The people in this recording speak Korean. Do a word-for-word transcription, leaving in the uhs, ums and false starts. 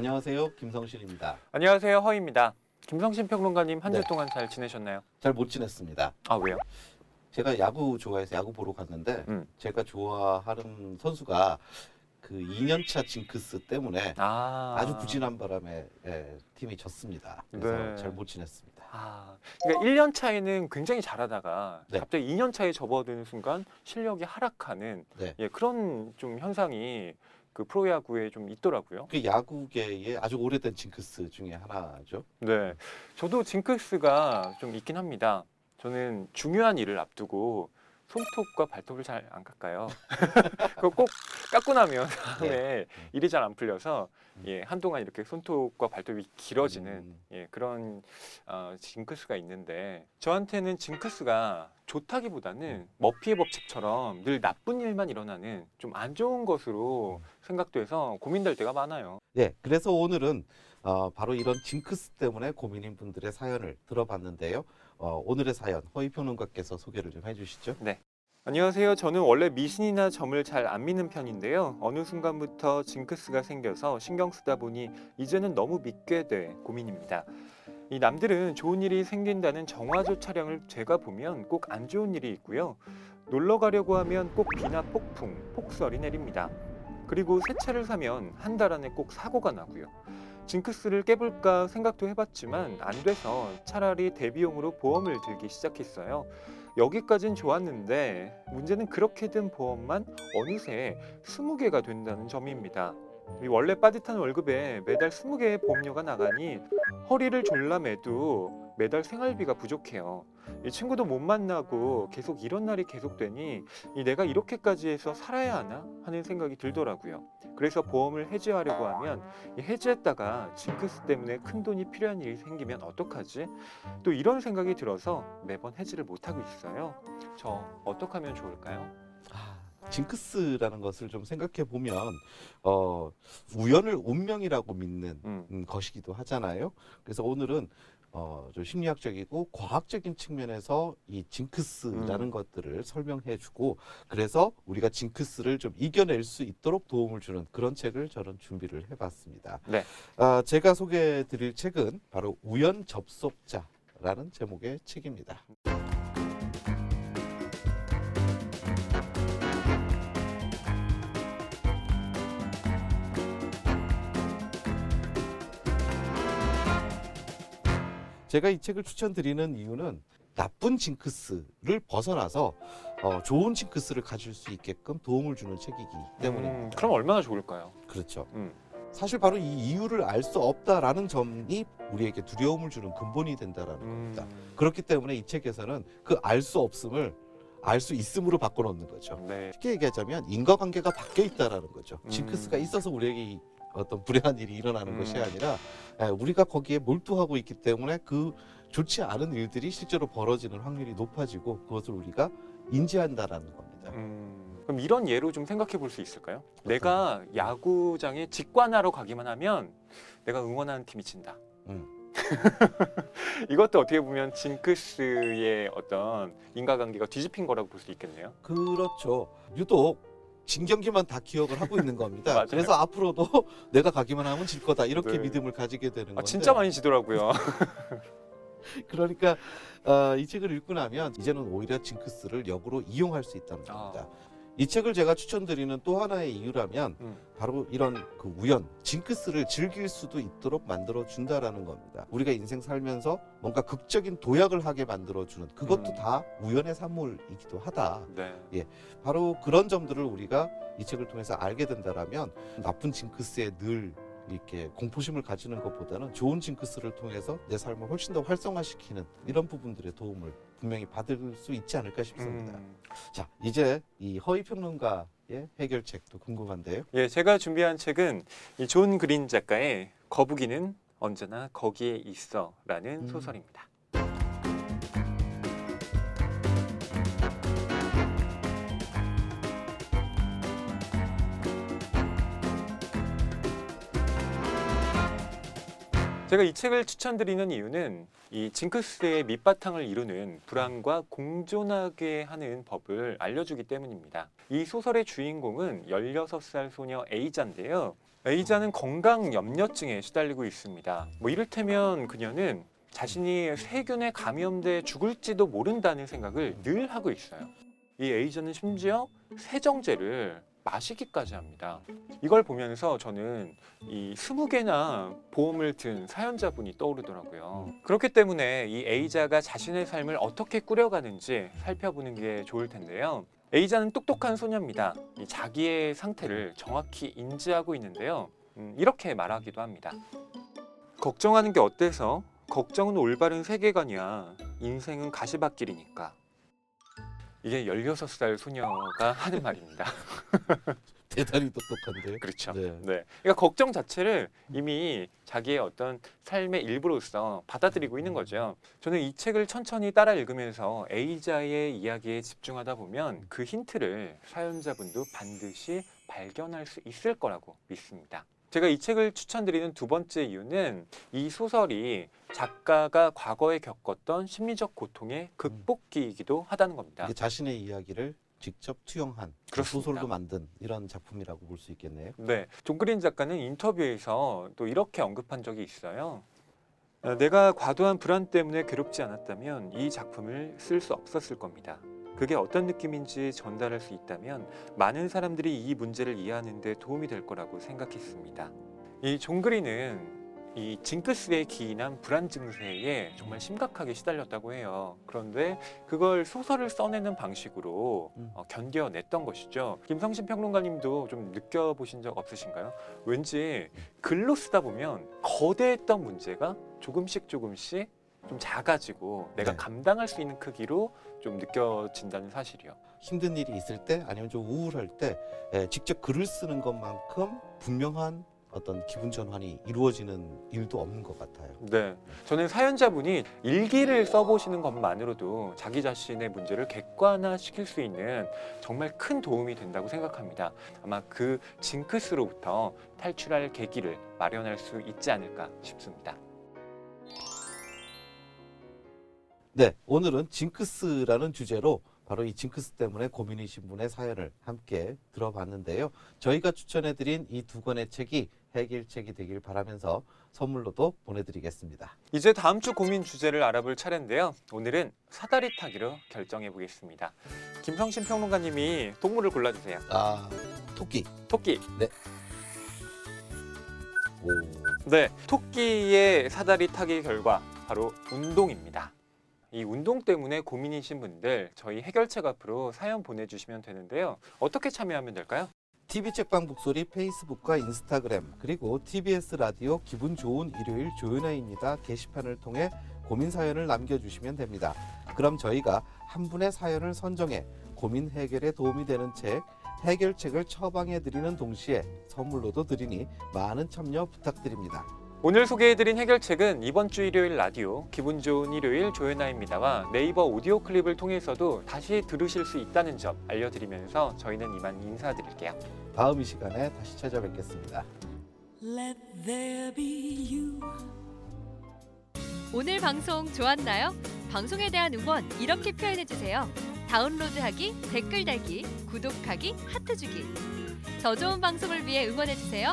안녕하세요. 김성신입니다. 안녕하세요. 허희입니다. 김성신 평론가님 한 주 네. 동안 잘 지내셨나요? 잘 못 지냈습니다. 아, 왜요? 제가 야구 좋아해서 야구 보러 갔는데 음. 제가 좋아하는 선수가 그 이 년차 징크스 때문에 아. 아주 부진한 바람에 예, 팀이 졌습니다. 그래서 네. 잘 못 지냈습니다. 아, 그러니까 일 년 차에는 굉장히 잘하다가 네. 갑자기 이 년 차에 접어드는 순간 실력이 하락하는 네. 예, 그런 좀 현상이 그 프로야구에 좀 있더라고요. 그 야구계의 아주 오래된 징크스 중에 하나죠. 네, 저도 징크스가 좀 있긴 합니다. 저는 중요한 일을 앞두고 손톱과 발톱을 잘 안 깎아요. 그거 꼭 깎고 나면 다음에 네. 일이 잘 안 풀려서 예, 한동안 이렇게 손톱과 발톱이 길어지는 음. 예, 그런 어, 징크스가 있는데 저한테는 징크스가 좋다기보다는 머피의 법칙처럼 늘 나쁜 일만 일어나는 좀 안 좋은 것으로 생각돼서 고민될 때가 많아요. 네, 그래서 오늘은 어, 바로 이런 징크스 때문에 고민인 분들의 사연을 들어봤는데요. 어, 오늘의 사연, 허희 평론가께서 소개를 좀 해주시죠. 네. 안녕하세요. 저는 원래 미신이나 점을 잘 안 믿는 편인데요. 어느 순간부터 징크스가 생겨서 신경 쓰다 보니 이제는 너무 믿게 돼 고민입니다. 이 남들은 좋은 일이 생긴다는 정화조 차량을 제가 보면 꼭 안 좋은 일이 있고요. 놀러 가려고 하면 꼭 비나 폭풍, 폭설이 내립니다. 그리고 새 차를 사면 한 달 안에 꼭 사고가 나고요. 징크스를 깨볼까 생각도 해봤지만 안 돼서 차라리 대비용으로 보험을 들기 시작했어요. 여기까진 좋았는데 문제는 그렇게 든 보험만 어느새 스무 개가 된다는 점입니다. 원래 빠듯한 월급에 매달 스무 개의 보험료가 나가니 허리를 졸라매도 매달 생활비가 부족해요. 이 친구도 못 만나고 계속 이런 날이 계속되니 이 내가 이렇게까지 해서 살아야 하나 하는 생각이 들더라고요. 그래서 보험을 해지하려고 하면 해지했다가 징크스 때문에 큰돈이 필요한 일이 생기면 어떡하지? 또 이런 생각이 들어서 매번 해지를 못하고 있어요. 저 어떻게 하면 좋을까요? 아, 징크스라는 것을 좀 생각해 보면 어, 우연을 운명이라고 믿는 음. 것이기도 하잖아요. 그래서 오늘은 어, 좀 심리학적이고 과학적인 측면에서 이 징크스라는 음. 것들을 설명해주고 그래서 우리가 징크스를 좀 이겨낼 수 있도록 도움을 주는 그런 책을 저는 준비를 해봤습니다. 네. 아, 제가 소개해드릴 책은 바로 우연 접속자라는 제목의 책입니다. 제가 이 책을 추천드리는 이유는 나쁜 징크스를 벗어나서 어, 좋은 징크스를 가질 수 있게끔 도움을 주는 책이기 때문입니다. 음, 그럼 얼마나 좋을까요? 그렇죠. 음. 사실 바로 이 이유를 알 수 없다라는 점이 우리에게 두려움을 주는 근본이 된다라는 음. 겁니다. 그렇기 때문에 이 책에서는 그 알 수 없음을 알 수 있음으로 바꿔놓는 거죠. 네. 쉽게 얘기하자면 인과관계가 바뀌어 있다라는 거죠. 음. 징크스가 있어서 우리에게 어떤 불행한 일이 일어나는 음. 것이 아니라 우리가 거기에 몰두하고 있기 때문에 그 좋지 않은 일들이 실제로 벌어지는 확률이 높아지고 그것을 우리가 인지한다라는 겁니다. 음. 그럼 이런 예로 좀 생각해 볼 수 있을까요? 그렇습니다. 내가 야구장에 직관하러 가기만 하면 내가 응원하는 팀이 진다. 음. 이것도 어떻게 보면 징크스의 어떤 인과관계가 뒤집힌 거라고 볼 수 있겠네요. 그렇죠. 유독 진 경기만 다 기억을 하고 있는 겁니다. 그래서 앞으로도 내가 가기만 하면 질 거다 이렇게 네. 믿음을 가지게 되는 건데 아, 진짜 많이 지더라고요. 그러니까 어, 이 책을 읽고 나면 이제는 오히려 징크스를 역으로 이용할 수 있다는 겁니다. 아. 이 책을 제가 추천드리는 또 하나의 이유라면 음. 바로 이런 그 우연, 징크스를 즐길 수도 있도록 만들어준다라는 겁니다. 우리가 인생 살면서 뭔가 극적인 도약을 하게 만들어주는 그것도 음. 다 우연의 산물이기도 하다. 네. 예, 바로 그런 점들을 우리가 이 책을 통해서 알게 된다라면 나쁜 징크스에 늘 이렇게 공포심을 가지는 것보다는 좋은 징크스를 통해서 내 삶을 훨씬 더 활성화시키는 이런 부분들의 도움을 분명히 받을 수 있지 않을까 싶습니다. 음. 자, 이제 이 허희 평론가의 해결책도 궁금한데요. 예, 제가 준비한 책은 이 존 그린 작가의 거북이는 언제나 거기에 있어 라는 음. 소설입니다. 제가 이 책을 추천드리는 이유는 이 징크스의 밑바탕을 이루는 불안과 공존하게 하는 법을 알려주기 때문입니다. 이 소설의 주인공은 열여섯 살 소녀 A자인데요. A자는 건강 염려증에 시달리고 있습니다. 뭐 이를테면 그녀는 자신이 세균에 감염돼 죽을지도 모른다는 생각을 늘 하고 있어요. 이 A자는 심지어 세정제를 마시기까지 합니다. 이걸 보면서 저는 이 스무 개나 보험을 든 사연자분이 떠오르더라고요. 그렇기 때문에 이 A자가 자신의 삶을 어떻게 꾸려가는지 살펴보는 게 좋을 텐데요. A자는 똑똑한 소녀입니다. 이 자기의 상태를 정확히 인지하고 있는데요. 음, 이렇게 말하기도 합니다. 걱정하는 게 어때서? 걱정은 올바른 세계관이야. 인생은 가시밭길이니까. 이게 열여섯 살 소녀가 하는 말입니다. 대단히 똑똑한데요. 그렇죠. 네. 네. 그러니까 걱정 자체를 이미 자기의 어떤 삶의 일부로서 받아들이고 있는 거죠. 저는 이 책을 천천히 따라 읽으면서 A자의 이야기에 집중하다 보면 그 힌트를 사연자분도 반드시 발견할 수 있을 거라고 믿습니다. 제가 이 책을 추천드리는 두 번째 이유는 이 소설이 작가가 과거에 겪었던 심리적 고통의 극복기이기도 하다는 겁니다. 자신의 이야기를 직접 투영한, 그렇습니다. 소설도 만든 이런 작품이라고 볼 수 있겠네요. 네, 존 그린 작가는 인터뷰에서 또 이렇게 언급한 적이 있어요. 내가 과도한 불안 때문에 괴롭지 않았다면 이 작품을 쓸 수 없었을 겁니다. 그게 어떤 느낌인지 전달할 수 있다면 많은 사람들이 이 문제를 이해하는 데 도움이 될 거라고 생각했습니다. 이 존 그린은 이 징크스에 기인한 불안 증세에 정말 심각하게 시달렸다고 해요. 그런데 그걸 소설을 써내는 방식으로 음. 어, 견뎌냈던 것이죠. 김성신 평론가님도 좀 느껴보신 적 없으신가요? 왠지 글로 쓰다 보면 거대했던 문제가 조금씩 조금씩 좀 작아지고 내가 네. 감당할 수 있는 크기로 좀 느껴진다는 사실이요. 힘든 일이 있을 때 아니면 좀 우울할 때 직접 글을 쓰는 것만큼 분명한 어떤 기분 전환이 이루어지는 일도 없는 것 같아요. 네, 저는 사연자분이 일기를 써보시는 것만으로도 자기 자신의 문제를 객관화시킬 수 있는 정말 큰 도움이 된다고 생각합니다. 아마 그 징크스로부터 탈출할 계기를 마련할 수 있지 않을까 싶습니다. 네, 오늘은 징크스라는 주제로 바로 이 징크스 때문에 고민이신 분의 사연을 함께 들어봤는데요. 저희가 추천해드린 이 두 권의 책이 해결책이 되길 바라면서 선물로도 보내드리겠습니다. 이제 다음 주 고민 주제를 알아볼 차례인데요. 오늘은 사다리 타기로 결정해보겠습니다. 김성신 평론가님이 동물을 골라주세요. 아, 토끼. 토끼. 네. 오. 네, 토끼의 사다리 타기 결과 바로 운동입니다. 이 운동 때문에 고민이신 분들 저희 해결책 앞으로 사연 보내주시면 되는데요. 어떻게 참여하면 될까요? 티비책방북소리 페이스북과 인스타그램 그리고 티비에스 라디오 기분 좋은 일요일 조연아입니다. 게시판을 통해 고민 사연을 남겨주시면 됩니다. 그럼 저희가 한 분의 사연을 선정해 고민 해결에 도움이 되는 책 해결책을 처방해드리는 동시에 선물로도 드리니 많은 참여 부탁드립니다. 오늘 소개해드린 해결책은 이번 주 일요일 라디오 기분 좋은 일요일 조연아입니다와 네이버 오디오 클립을 통해서도 다시 들으실 수 있다는 점 알려드리면서 저희는 이만 인사드릴게요. 다음 이 시간에 다시 찾아뵙겠습니다. Let there be you. 오늘 방송 좋았나요? 방송에 대한 응원 이렇게 표현해주세요. 다운로드하기, 댓글 달기, 구독하기, 하트 주기. 더 좋은 방송을 위해 응원해주세요.